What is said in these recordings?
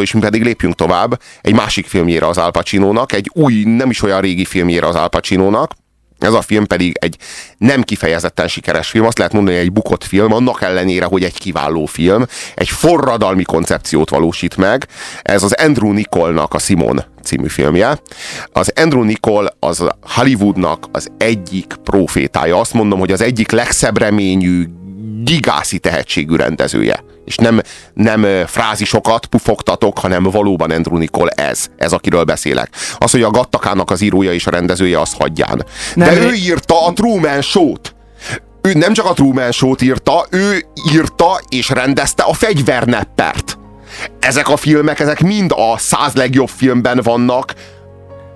szó, és mi pedig lépjünk tovább egy másik filmjére az Al Pacinónak, egy új, nem is olyan régi filmjére az Al Pacinónak. Ez a film pedig egy nem kifejezetten sikeres film, azt lehet mondani, hogy egy bukott film, annak ellenére, hogy egy kiváló film, egy forradalmi koncepciót valósít meg. Ez az Andrew Niccolnak a Simon című filmje. Az Andrew Niccol az Hollywoodnak az egyik profétája. Azt mondom, hogy az egyik legszebb reményű, gigászi tehetségű rendezője. És nem frázisokat pufogtatok, hanem valóban Andrew Niccol ez, akiről beszélek. Az, hogy a Gattacának az írója és a rendezője, az hagyján. De ő írta a Truman Show-t. Ő nem csak a Truman Show-t írta, ő írta és rendezte a Fegyverneppert. Ezek a filmek, ezek mind a 100 legjobb filmben vannak.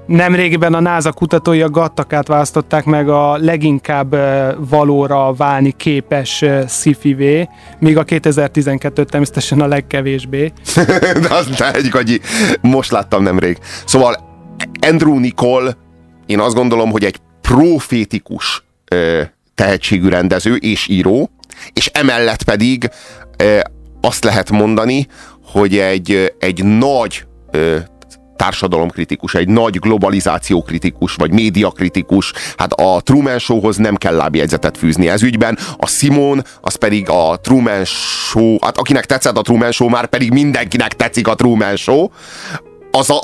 Nemrégiben a NASA kutatói a Gattacát választották meg a leginkább valóra válni képes sci-fivé, míg a 2012 természetesen a legkevésbé. De az ne egy gagyi. Most láttam nemrég. Szóval Andrew Niccol, én azt gondolom, hogy egy profétikus tehetségű rendező és író, és emellett pedig azt lehet mondani, hogy egy nagy társadalomkritikus, egy nagy globalizációkritikus, vagy médiakritikus. Hát a Truman Showhoz nem kell lábjegyzetet fűzni ez ügyben. A Simon, az pedig a Truman Show, hát akinek tetszett a Truman Show, már pedig mindenkinek tetszik a Truman Show.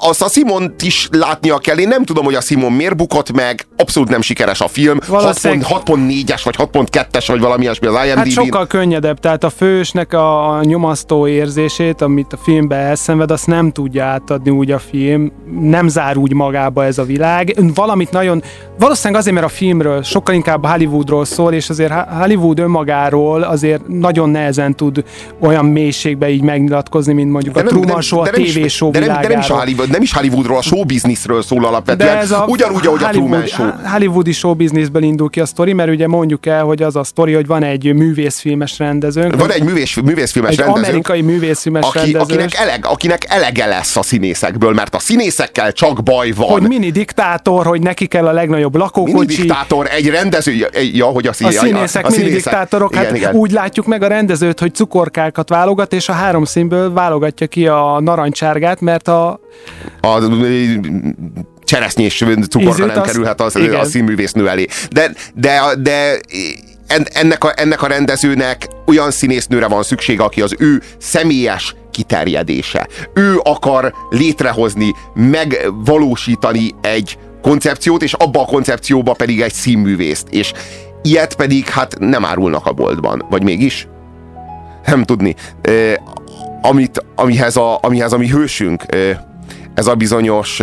Azt a Simont is látnia kell. Én nem tudom, hogy a Simon miért bukott meg, abszolút nem sikeres a film. 6.4-es, vagy 6.2-es, vagy valami ilyesmi az IMDb-n. Hát sokkal könnyedebb, tehát a fősnek a nyomasztó érzését, amit a filmben elszenved, azt nem tudja átadni úgy a film. Nem zár úgy magába ez a világ. Valamit nagyon, valószínűleg azért, mert a filmről sokkal inkább Hollywoodról szól, és azért Hollywood önmagáról azért nagyon nehezen tud olyan mélységbe így megnyilatkozni, mint mondjuk de a Truman Show, a TV Show világáról. Nem is Hollywoodról, a showbizniszről szól alapvetően, ugyanúgy, ahogy a Truman Show. Hollywoodi showbizniszből indul ki a sztori, mert ugye mondjuk el, hogy az a sztori, hogy van egy művészfilmes rendezőnk. Van egy művészfilmes rendezőnk. Egy amerikai művészfilmes rendezőnk. Akinek elege lesz a színészekből, mert a színészekkel csak baj van. Hogy mini diktátor, hogy neki kell a legnagyobb lakókocsi. Mini diktátor, egy rendező, ja, hogy a színészek mini diktátorok. Igen, hát igen. Úgy látjuk meg a rendezőt, hogy cukorkákat válogat, és a három színből válogatja ki a narancssárgát, mert a cseresznyés cukorka nem kerülhet a színművésznő elé. De ennek a rendezőnek olyan színésznőre van szüksége, aki az ő személyes kiterjedése. Ő akar létrehozni, megvalósítani egy koncepciót, és abba a koncepcióba pedig egy színművészt. És ilyet pedig hát nem árulnak a boltban. Vagy mégis? Nem tudni. Amihez a mi hősünk, ez a bizonyos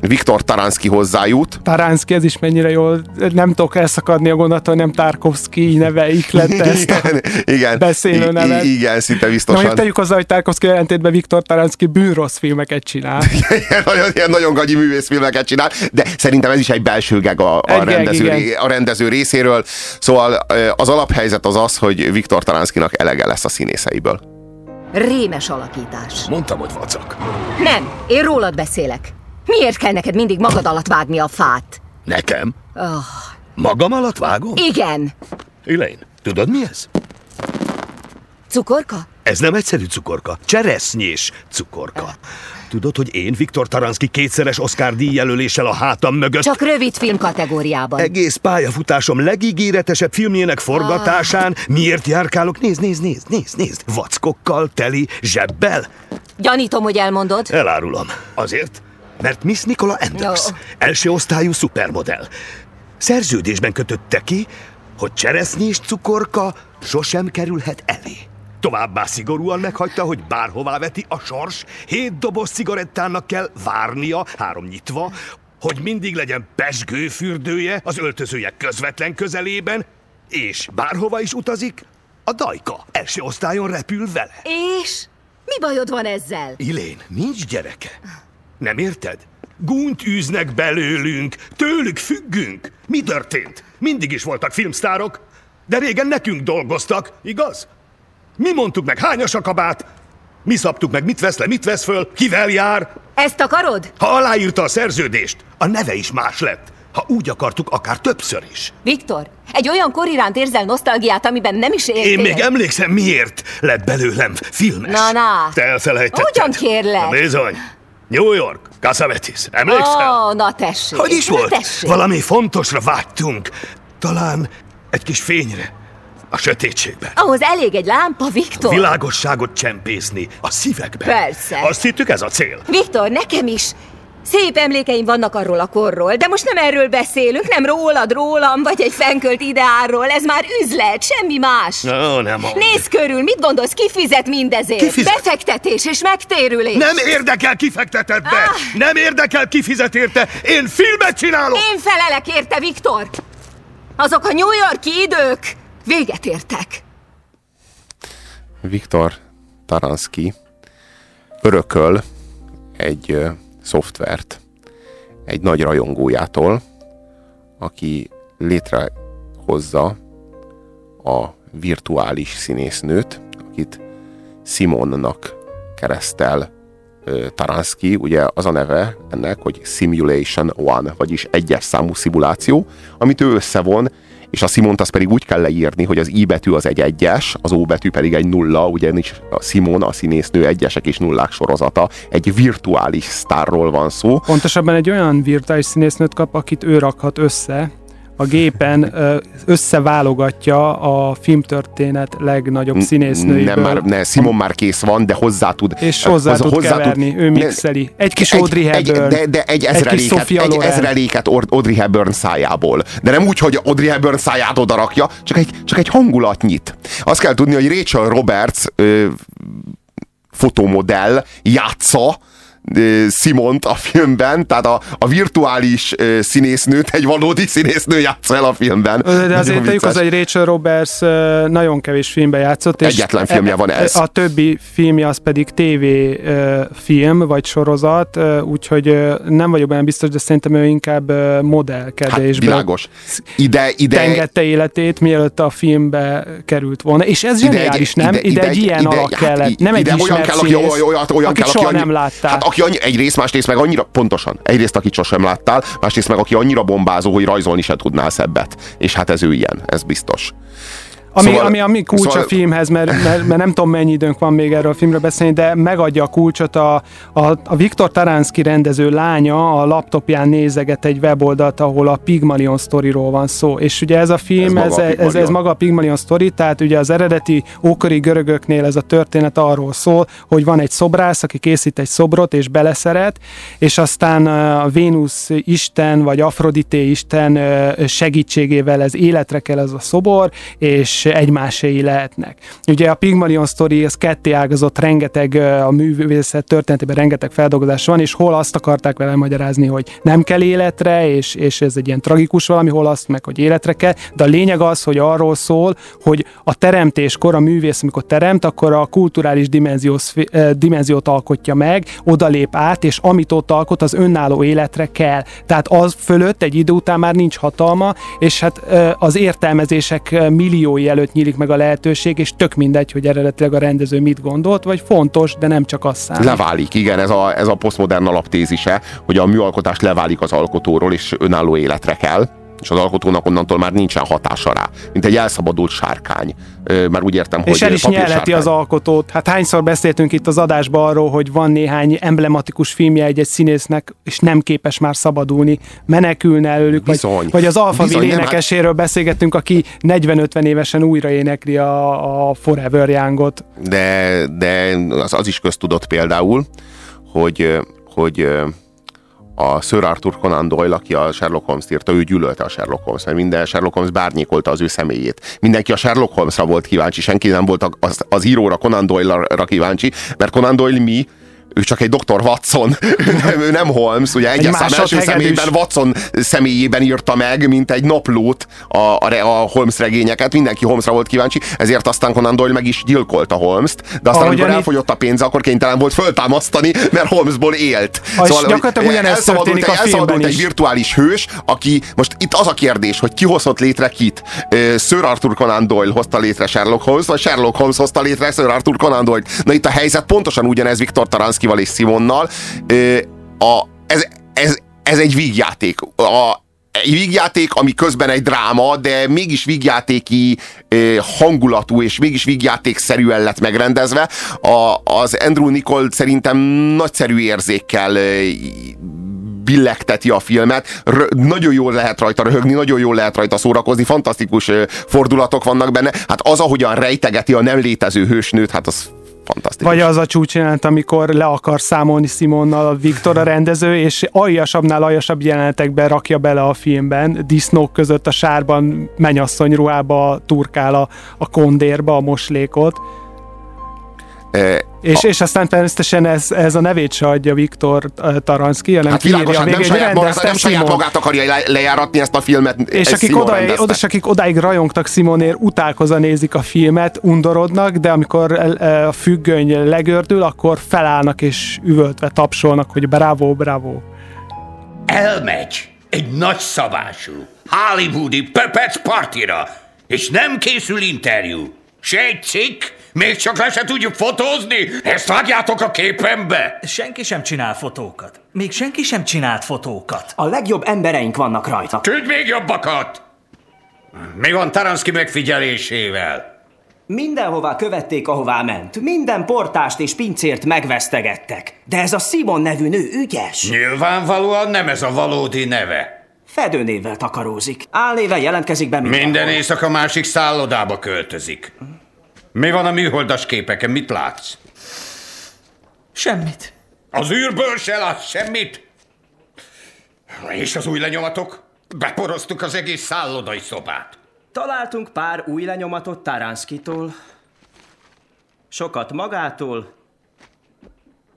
Viktor Taransky hozzájut. Taransky, ez is mennyire jól, nem tudok elszakadni a gondolattól, nem Tarkovszki neve ihlette ezt a igen, beszélő nevet. Igen, szinte biztosan. Na, hogy tegyük hozzá, hogy Tarkovszki jelentétben Viktor Taransky bűnrossz filmeket csinál. Ilyen nagyon gagyi művészfilmeket csinál, de szerintem ez is egy belső geg a rendező részéről. Szóval az alaphelyzet az az, hogy Viktor Taranszkinak elege lesz a színészeiből. Rémes alakítás. Mondtam, hogy vacak. Nem, én rólad beszélek. Miért kell neked mindig magad alatt vágni a fát? Nekem? Oh. Magam alatt vágom? Igen. Elaine, tudod mi ez? Cukorka? Ez nem egyszerű cukorka. Cseresznyés cukorka. Tudod, hogy én Viktor Taransky kétszeres Oscar-díj jelöléssel a hátam mögött... Csak rövid film kategóriában. Egész pályafutásom legígéretesebb filmjének forgatásán miért járkálok? Nézd, vackokkal teli zsebbel. Gyanítom, hogy elmondod. Elárulom. Azért, mert Miss Nikola Endors, első osztályú szupermodell. Szerződésben kötötte ki, hogy cseresznyés cukorka sosem kerülhet elé. Továbbá szigorúan meghagyta, hogy bárhová veti a sors, 7 doboz cigarettának kell várnia, 3 nyitva, hogy mindig legyen pezsgő fürdője az öltözője közvetlen közelében, és bárhova is utazik, a dajka első osztályon repül vele. És? Mi bajod van ezzel? Elaine, nincs gyereke. Nem érted? Gúnyt űznek belőlünk, tőlük függünk. Mi történt? Mindig is voltak filmsztárok, de régen nekünk dolgoztak, igaz? Mi mondtuk meg, hányas a kabát? Mi szabtuk meg, mit vesz le, mit vesz föl, kivel jár? Ezt akarod? Ha aláírta a szerződést, a neve is más lett. Ha úgy akartuk, akár többször is. Viktor, egy olyan kor iránt érzel nosztalgiát, amiben nem is értél. Én még emlékszem, miért lett belőlem filmes. Na. Te elfelejtetted. Ugyan kérlek. Bizony. New York, Cassavetes. Emlékszel? Ó, na tessék. Hogy is volt? Tessék. Valami fontosra vágytunk. Talán egy kis fényre. A sötétségben. Ahhoz elég egy lámpa, Viktor. Világosságot csempészni a szívekben. Persze. Azt hittük, ez a cél. Viktor, nekem is. Szép emlékeim vannak arról a korról, de most nem erről beszélünk, nem rólad, rólam, vagy egy fenkölt ideáról. Ez már üzlet, semmi más. No, nem mond. Nézz körül, mit gondolsz, ki fizet mindezért? Befektetés és megtérülés. Nem érdekel, ki fektetett be. Nem érdekel, ki fizet érte. Én filmet csinálok. Én felelek érte, Viktor. Azok a New York-i idők véget értek. Viktor Taransky örököl egy szoftvert egy nagy rajongójától, aki létrehozza a virtuális színésznőt, akit Simonnak keresztel Taransky. Ugye az a neve ennek, hogy Simulation One, vagyis egyes számú szimuláció, amit ő összevon, és a Simont azt pedig úgy kell leírni, hogy az I betű az egy egyes, az O betű pedig egy nulla, ugyanis a Simon, a színésznő egyesek és nullák sorozata. Egy virtuális sztárról van szó. Pontosabban egy olyan virtuális színésznőt kap, akit ő rakhat össze. A gépen összeválogatja a filmtörténet legnagyobb színésznőiből. Simon már kész van, de hozzá tud. És hozzá tud keverni, ő mixeli. Egy kis Audrey Hepburn. Egy ezreléket Audrey Hepburn szájából. De nem úgy, hogy Audrey Hepburn száját odarakja, csak egy hangulatnyit. Azt kell tudni, hogy Rachel Roberts fotomodell játsza Simont a filmben, tehát a virtuális színésznőt egy valódi színésznő játsza el a filmben. De azért tegyük hozzá, hogy Rachel Roberts nagyon kevés filmben játszott. Egyetlen filmje van ez. A többi filmje az pedig tévéfilm vagy sorozat, úgyhogy nem vagyok benne biztos, de szerintem ő inkább modellkedésben. Hát világos. Ide tengette életét, mielőtt a filmbe került volna. És ez zseniális, nem? Ide egy ilyen alak kellett. Nem egy ismert színész, akit soha nem láttál. Egyrészt, másrészt meg annyira, pontosan, egyrészt akit sosem láttál, másrészt meg aki annyira bombázó, hogy rajzolni se tudnál szebbet. És hát ez ő ilyen, ez biztos. Ami kulcs a filmhez, mert nem tudom, mennyi időnk van még erről a filmről beszélni, de megadja a kulcsot a Viktor Taransky rendező lánya, a laptopján nézeget egy weboldalt, ahol a Pigmalion sztoriról van szó. És ugye ez a film, ez maga a Pigmalion sztori, tehát ugye az eredeti ókori görögöknél ez a történet arról szól, hogy van egy szobrász, aki készít egy szobrot és beleszeret, és aztán a Vénusz isten, vagy Afrodité isten segítségével ez életre kell ez a szobor, és egymáséi lehetnek. Ugye a Pigmalion sztori, ez ketté ágazott, rengeteg a művészet történetében rengeteg feldolgozás van, és hol azt akarták vele magyarázni, hogy nem kell életre, és ez egy ilyen tragikus valami, hol azt meg, hogy életre kell, de a lényeg az, hogy arról szól, hogy a teremtéskor a művész, amikor teremt, akkor a kulturális dimenziót alkotja meg, odalép át, és amit ott alkot, az önálló életre kell. Tehát az fölött egy idő után már nincs hatalma, és hát az értelmezések milliói előtt nyílik meg a lehetőség, és tök mindegy, hogy eredetileg a rendező mit gondolt, vagy fontos, de nem csak az számít. Leválik, igen, ez a posztmodern alaptézise, hogy a műalkotás leválik az alkotóról, és önálló életre kell, és az alkotónak onnantól már nincsen hatása rá, mint egy elszabadult sárkány. Már úgy értem, és hogy el is nyelheti az alkotót. Hát hányszor beszéltünk itt az adásban arról, hogy van néhány emblematikus filmje egy színésznek, és nem képes már szabadulni, menekülne előlük, vagy az Alphaville énekeséről beszélgettünk, aki 40-50 évesen újra énekli a Forever Youngot. De az is köztudott például, hogy a Sir Arthur Conan Doyle, aki a Sherlock Holmes-t írta, ő gyűlölte a Sherlock Holmes, mert minden Sherlock Holmes bárnyékolta az ő személyét. Mindenki a Sherlock Holmesra volt kíváncsi, senki nem volt az íróra, Conan Doyle-ra kíváncsi, mert Conan Doyle mi? Ő csak egy Dr. Watson, ő nem Holmes, ugye egyes szám első személyben, Watson személyében írta meg, mint egy naplót a Holmes regényeket, mindenki Holmesra volt kíváncsi, ezért aztán Conan Doyle meg is gyilkolta Holmest, de aztán amikor elfogyott a pénze, akkor kénytelen volt föltámasztani, mert Holmesból élt. Szóval gyakorlatilag ugyanezt történik a filmben is. Egy virtuális hős, aki, most itt az a kérdés, hogy ki hozott létre kit? Sir Arthur Conan Doyle hozta létre Sherlock Holmes, vagy Sherlock Holmes hozta létre Sir Arthur Conan Doyle? Na itt a helyzet pontosan ugyanez Viktor Taransky és Simonnal. Ez egy vígjáték. vígjáték, ami közben egy dráma, de mégis vígjátéki hangulatú, és mégis vígjátékszerűen lett megrendezve. Az Andrew Niccol szerintem nagyszerű érzékkel billegteti a filmet, nagyon jól lehet rajta röhögni, nagyon jól lehet rajta szórakozni, fantasztikus fordulatok vannak benne. Hát az, ahogyan rejtegeti a nem létező hősnőt, hát az fantasztikus. Vagy az a csúcsjelenet, amikor le akar számolni Simonnal a Viktor, a rendező, és aljasabbnál aljasabb jelenetekben rakja bele a filmben, disznók között a sárban, menyasszony ruhába turkál a kondérba a moslékot. És aztán természetesen ez a nevét se adja Viktor Taransky, hanem hát kiírja még egy rendezte nem saját magát akarja lejáratni ezt a filmet. És akik odáig rajongtak Simonért, utálkozva nézik a filmet, undorodnak, de amikor a függöny legördül, akkor felállnak és üvöltve tapsolnak, hogy bravo, bravo. Elmegy egy nagy szabású hollywoodi pöpec partira, és nem készül interjú. Se egy cikk, még csak le se tudjuk fotózni! Ezt hagyjátok a képembe! Senki sem csinál fotókat. Még senki sem csinált fotókat. A legjobb embereink vannak rajta. Tűnj még jobbakat! Mi van Taransky megfigyelésével? Mindenhová követték, ahová ment. Minden portást és pincért megvesztegettek. De ez a Simon nevű nő ügyes. Nyilvánvalóan nem ez a valódi neve. Fedőnévvel takarózik. Álnévvel jelentkezik be mindenhol. Minden éjszaka másik szállodába költözik. Mi van a műholdas képeken? Mit látsz? Semmit. Az űrből se látsz semmit? És az új lenyomatok? Beporoztuk az egész szállodai szobát. Találtunk pár új lenyomatot Taranszkitól. Sokat magától,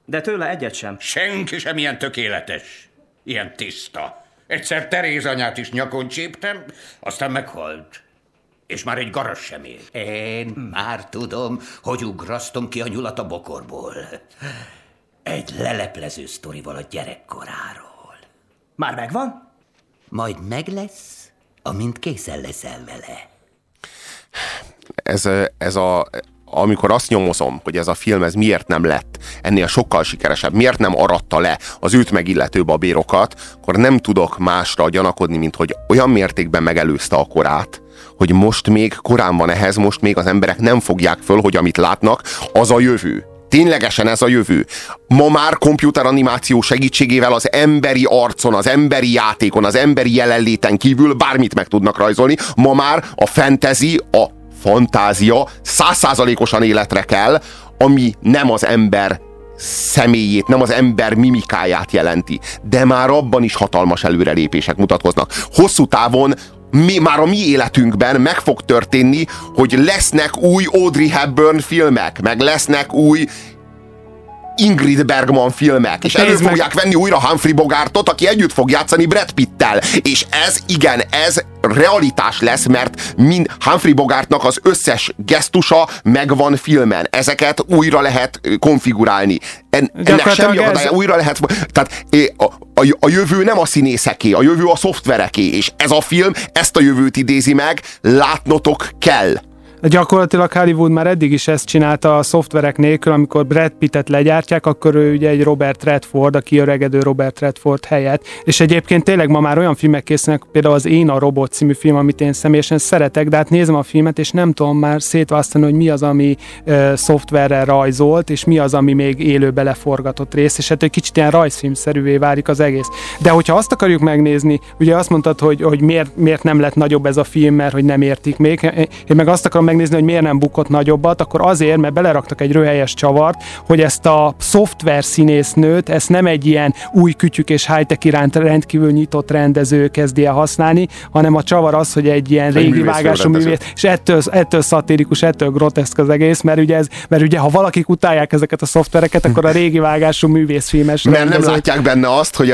de tőle egyet sem. Senki sem ilyen tökéletes, ilyen tiszta. Egyszer Teréz anyát is nyakon csíptem, aztán meghalt. És már egy garas sem ér. Én már tudom, hogy ugrasztom ki a nyulat a bokorból. Egy leleplező sztorival a gyerekkoráról. Már megvan? Majd meg lesz, amint készen leszel vele. Amikor azt nyomozom, hogy ez a film ez miért nem lett ennél sokkal sikeresebb, miért nem aratta le az őt megillető babérokat, akkor nem tudok másra gyanakodni, mint hogy olyan mértékben megelőzte a korát, hogy most még korán van ehhez, most még az emberek nem fogják föl, hogy amit látnak, az a jövő. Ténylegesen ez a jövő. Ma már komputeranimáció segítségével az emberi arcon, az emberi játékon, az emberi jelenléten kívül bármit meg tudnak rajzolni. Ma már a fantasy, a fantázia 100%-osan életre kell, ami nem az ember személyét, nem az ember mimikáját jelenti. De már abban is hatalmas előrelépések mutatkoznak. Hosszú távon már a mi életünkben meg fog történni, hogy lesznek új Audrey Hepburn filmek, meg lesznek új Ingrid Bergman filmek, és elő fogják venni újra Humphrey Bogartot, aki együtt fog játszani Brad Pittel. És ez realitás lesz, mert Humphrey Bogartnak az összes gesztusa megvan filmen. Ezeket újra lehet konfigurálni. Ennek semmi akadálya, újra lehet... Tehát a jövő nem a színészeké, a jövő a szoftvereké, és ez a film ezt a jövőt idézi meg, látnotok kell. Gyakorlatilag Hollywood már eddig is ezt csinálta a szoftverek nélkül, amikor Brad Pittet legyártják, akkor ő ugye egy Robert Redford, a kiöregedő Robert Redford helyett. És egyébként tényleg ma már olyan filmek készülnek, például az Én a Robot című film, amit én személyesen szeretek, de hát nézem a filmet, és nem tudom már szétválasztani, hogy mi az, ami szoftverrel rajzolt, és mi az, ami még élőbe leforgatott rész, és hát egy kicsit ilyen rajzfilmszerűvé válik az egész. De hogyha azt akarjuk megnézni, ugye azt mondtad, hogy miért nem lett nagyobb ez a film, mert hogy nem értik még. Én meg azt akarom megnézni, hogy miért nem bukott nagyobbat, akkor azért, mert beleraktak egy röhelyes csavart, hogy ezt a szoftver színésznőt, ezt nem egy ilyen új kütyük és high-tech iránt rendkívül nyitott rendező kezdi el használni, hanem a csavar az, hogy egy ilyen régi vágású művész, és ettől szatirikus, ettől groteszk az egész, mert ugye ha valakik utálják ezeket a szoftvereket, akkor a régi vágású művészfilmes rendezők. Mert nem látják benne azt, hogy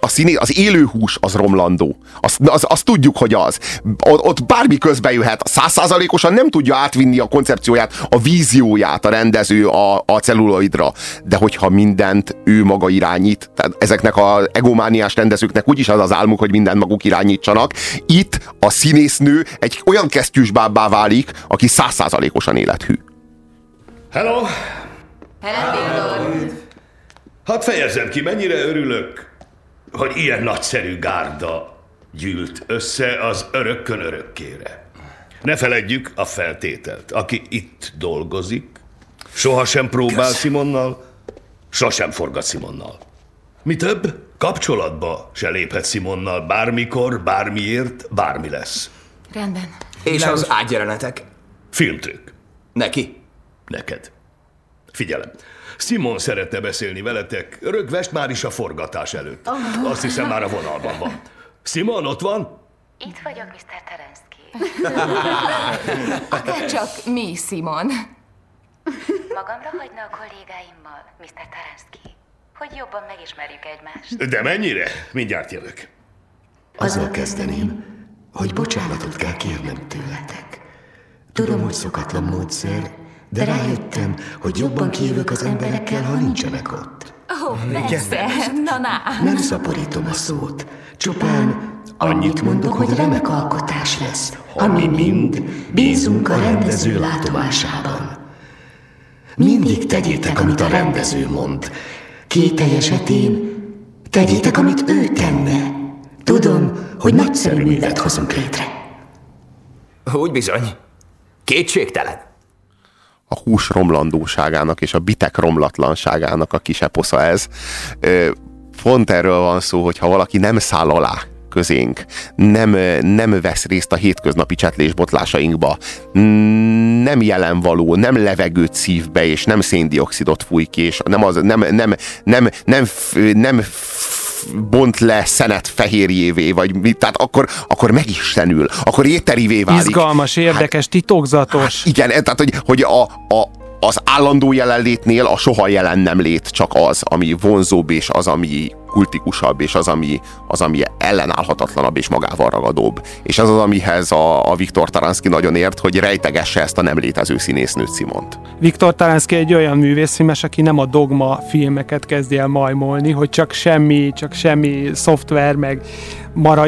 a színé, az élő hús az romlandó. Azt tudjuk, hogy az. Ott bármi közbe jöhet, 100% nem tudja átvinni a koncepcióját, a vízióját a rendező a celluloidra. De hogyha mindent ő maga irányít, tehát ezeknek az egomániás rendezőknek úgyis az az álmuk, hogy mindent maguk irányítsanak. Itt a színésznő egy olyan kesztyűsbábbá válik, aki 100%-osan élethű. Hello! Hello! Hát fejezzem ki, mennyire örülök, hogy ilyen nagyszerű gárda gyűlt össze az örökkön örökkére. Ne feledjük a feltételt. Aki itt dolgozik, sohasem próbál Simonnal, sosem forgat Simonnal. Mi több, kapcsolatba se léphet Simonnal. Bármikor, bármiért, bármi lesz. Rendben. És az ágyjelenetek? Filmtrükk. Neki? Neked. Figyelem. Simon szeretne beszélni veletek, rögvest már is a forgatás előtt. Oh. Azt hiszem, már a vonalban van. Simon, ott van? Itt vagyok, Mr. Taransky. Akárcsak mi, Simon. Magamra hagyna a kollégáimmal, Mr. Taransky, hogy jobban megismerjük egymást. De mennyire? Mindjárt jövök. Azzal kezdeném, hogy bocsánatot kell kérnem tőletek. Tudom, hogy szokatlan módszer, de rájöttem, hogy jobban kijövök az emberekkel, ha nincsenek ott. Ó, oh, persze, na. Nem szaporítom a szót, csupán annyit mondok, hogy remek alkotás lesz, ami mind bízunk a rendező látomásában. Mindig tegyétek, amit a rendező mond. Kételj esetén tegyétek, amit ő tenne. Tudom, hogy nagyszerű művet hozunk létre. Úgy bizony. Kétségtelen. A hús romlandóságának és a bitek romlatlanságának a kis eposza ez. Pont erről van szó, hogy ha valaki nem száll alá közénk, nem vesz részt a hétköznapi csetlésbotlásainkba, nem jelen való, nem levegőt szív be, és nem széndioxidot fúj ki, és nem bont le szenet fehérjévé, vagy tehát akkor megistenül, akkor éterivé válik. Izgalmas, érdekes, titokzatos. Igen, tehát hogy az állandó jelenlétnél a soha jelen nem lét csak az, ami vonzóbb, és az, ami kultikusabb, és az, ami ellenállhatatlanabb és magával ragadóbb. És ez az, amihez a Viktor Taransky nagyon ért, hogy rejtegesse ezt a nem létező színésznőt, Simont. Viktor Taransky egy olyan művészfilmes, aki nem a dogma filmeket kezdi el majmolni, hogy csak semmi szoftver, meg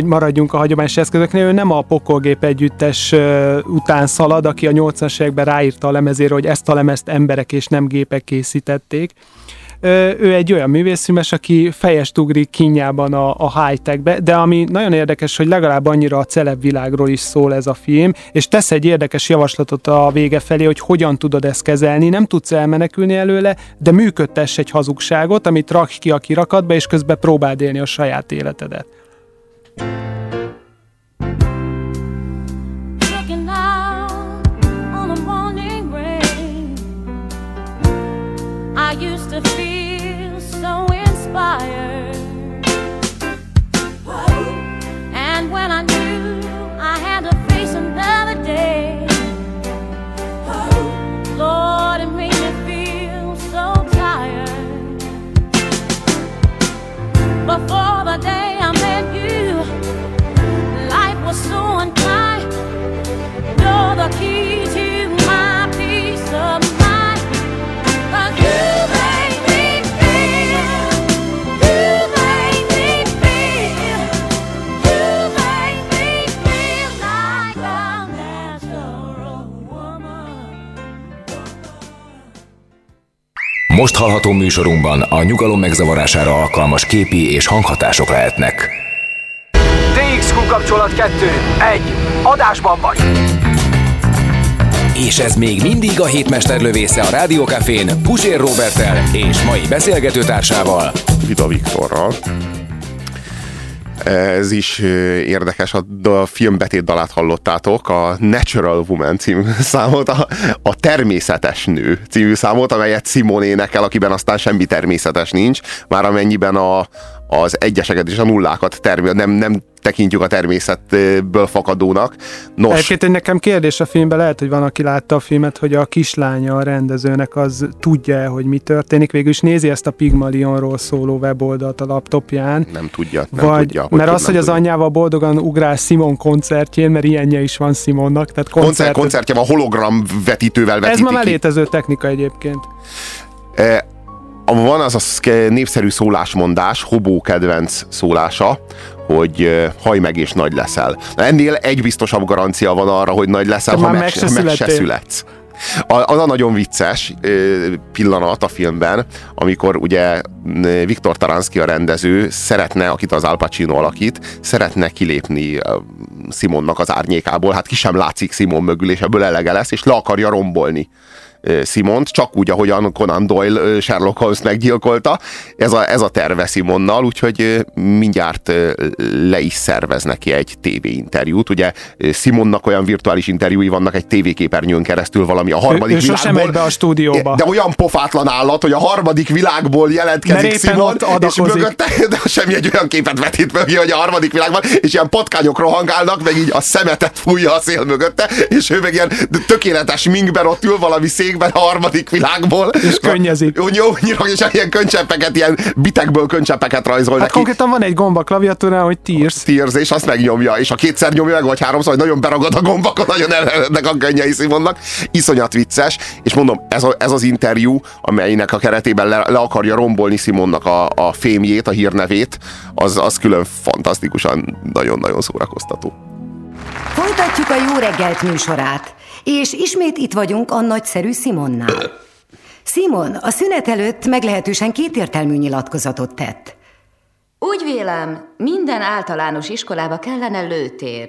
maradjunk a hagyományos eszközöknél. Ő nem a pokolgép együttes után szalad, aki a 80-as években ráírta a lemezére, hogy ezt a lemezt emberek és nem gépek készítették. Ő egy olyan művészfilmes, aki fejest ugrik kínjában a high-techbe, de ami nagyon érdekes, hogy legalább annyira a celeb világról is szól ez a film, és tesz egy érdekes javaslatot a vége felé, hogy hogyan tudod ezt kezelni, nem tudsz elmenekülni előle, de működtess egy hazugságot, amit rakj ki a kirakatba, és közben próbáld élni a saját életedet. I used to feel so inspired, and when I knew I had to face another day, Lord, it made me feel so tired. Before the day I met you, life was so unkind, you're the key to my peace of mind. Most hallható műsorunkban a nyugalom megzavarására alkalmas képi és hanghatások lehetnek. TXQ kapcsolat 2-1. Adásban vagy! És ez még mindig a hétmester lövésze a Rádió Cafén Puzsér Róberttel és mai beszélgetőtársával, Vida Viktorral. Ez is érdekes, a film betét dalát hallottátok, a Natural Woman című számot, a természetes nő című számot, amelyet Simon énekel, akiben aztán semmi természetes nincs, már amennyiben az egyeseket és a nullákat nem tekintjük a természetből fakadónak. Nos. Egyébként nekem kérdés a filmben, lehet, hogy van, aki látta a filmet, hogy a kislánya a rendezőnek az tudja-e, hogy mi történik. Végül is nézi ezt a Pigmalionról szóló weboldalt a laptopján. Nem tudja. Mert az, hogy az anyjával boldogan ugrál Simon koncertjén, mert ilyenje is van Simonnak. Tehát koncertje van, hologram vetítővel vetíti. Ez ma már létező technika egyébként. Van az a népszerű szólásmondás, Hobó kedvenc szólása, hogy haj meg és nagy leszel. Ennél egy biztosabb garancia van arra, hogy nagy leszel, ha meg se születsz. Az a nagyon vicces pillanat a filmben, amikor ugye Viktor Taransky a rendező szeretne, akit az Al Pacino alakít, szeretne kilépni Simonnak az árnyékából. Hát ki sem látszik Simon mögül, és ebből elege lesz, és le akarja rombolni Simont, csak úgy, ahogyan Conan Doyle Sherlock Holmes meggyilkolta. Ez a terve Simonnal, úgyhogy mindjárt le is szervez neki egy tévéinterjút. Ugye Simonnak olyan virtuális interjúi vannak egy tévéképernyőn keresztül valami a harmadik világból. Ő sosem megy be a stúdióba. De olyan pofátlan állat, hogy a harmadik világból jelentkezik Simon, és mögötte semmi egy olyan képet vetít mögé, hogy a harmadik világban, és ilyen patkányok rohangálnak, meg így a szemetet fújja a szél mögötte, és ő meg ilyen tökéletes minkben ott ül valami székben a harmadik világból. És könnyezik. És ilyen könycseppeket, ilyen bitekből könycseppeket rajzol neki. Hát konkrétan van egy gomba klaviatúrán, hogy Tears. Tears, és azt megnyomja. És ha kétszer nyomja meg, vagy háromszor, hogy nagyon beragad a gombakon, nagyon ellenednek a könnyei Simonnak. Iszonyat vicces. És mondom, ez az interjú, amelynek a keretében le akarja rombolni Simonnak a fémjét, a hírnevét, az külön fantasztikusan nagyon-nagyon szórakoztató. Folytatjuk a Jó reggelt műsorát. És ismét itt vagyunk a nagyszerű Simonnál. Simon a szünet előtt meglehetősen kétértelmű nyilatkozatot tett. Úgy vélem, minden általános iskolába kellene lőtér.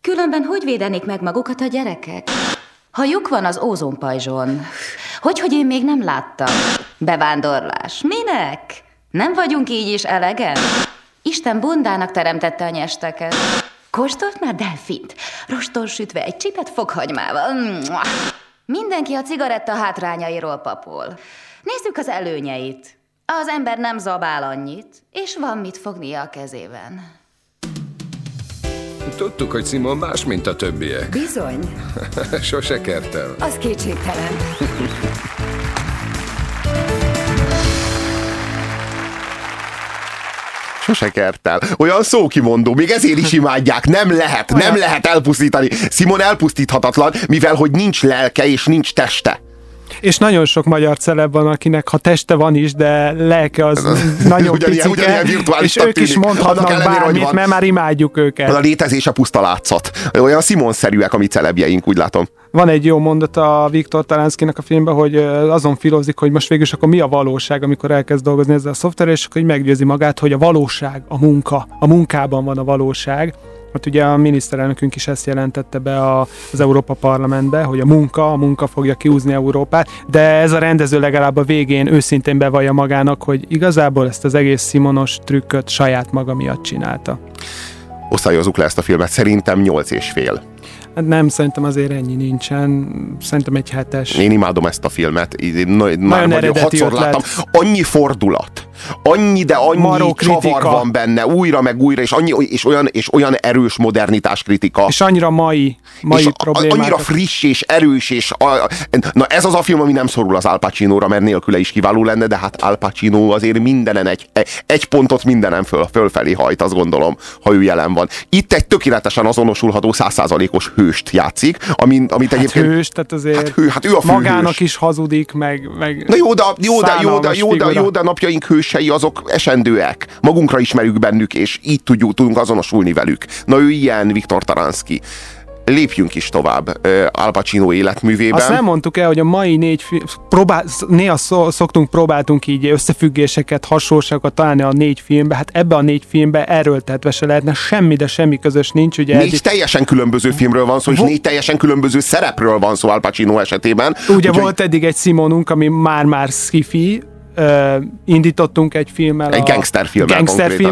Különben hogy védenék meg magukat a gyerekek? Ha lyuk van az ózonpajzson. Hogy én még nem láttam. Bevándorlás. Minek? Nem vagyunk így is elegen? Isten bondának teremtette a nyesteket. Kóstolt már delfint, roston sütve egy csipet fokhagymával. Mindenki a cigaretta hátrányairól papol. Nézzük az előnyeit. Az ember nem zabál annyit, és van mit fognia a kezében. Tudtuk, hogy Simon más, mint a többiek. Bizony. Sose kertel. Az kétségtelen. Sose kertel. Olyan szókimondó, még ezért is imádják, nem lehet elpusztítani. Simon elpusztíthatatlan, mivel hogy nincs lelke és nincs teste. És nagyon sok magyar celeb van, akinek ha teste van is, de lelke az nagyon picike, és ők is mondhatnak bármit, mert már imádjuk őket. Az a létezés a puszta látszat. Olyan Simon-szerűek a mi celebjeink, úgy látom. Van egy jó mondat a Viktor Taranszkinak a filmben, hogy azon filózik, hogy most végül is akkor mi a valóság, amikor elkezd dolgozni ezzel a szoftverrel, és akkor meggyőzi magát, hogy a valóság a munka. A munkában van a valóság. Hát ugye a miniszterelnökünk is ezt jelentette be az Európa Parlamentbe, hogy a munka fogja kiúzni Európát, de ez a rendező legalább a végén őszintén bevallja magának, hogy igazából ezt az egész Simonos trükköt saját maga miatt csinálta. Osztályozzuk le ezt a filmet, szerintem 8,5. Hát nem, szerintem azért ennyi nincsen. Szerintem egy 7-es. Én imádom ezt a filmet. Nagyon eredeti ötlet. Annyi fordulat, annyi csavar van benne, újra meg újra, és olyan erős modernitás kritika. És annyira mai problémák. Annyira friss és erős, és na ez az a film, ami nem szorul az Al Pacinóra, mert nélküle is kiváló lenne, de hát Al Pacino azért mindenen egy pontot mindenen fölfelé hajt, azt gondolom, ha ő jelen van. Itt egy tökéletesen azonosulható 100%-os hőst játszik, amit egyébként... Hát hős, tehát azért hát ő a főhős. Magának is hazudik, meg na jó, de napjaink hősei azok esendőek. Magunkra ismerjük bennük, és így tudunk azonosulni velük. Na ő ilyen, Viktor Taransky. Lépjünk is tovább Al Pacino életművében. Azt nem mondtuk el, hogy a mai néha szoktunk, próbáltunk így összefüggéseket, hasonlóságokat találni a négy filmbe, hát ebbe a négy filmbe erőltetve se lehetne, semmi, de semmi közös nincs. Ugye négy teljesen különböző filmről van szó, és négy teljesen különböző szerepről van szó Al Pacino esetében. Ugye volt eddig egy Simonunk, ami már-már sci-fi, indítottunk egy filmmel, egy gangster filmmel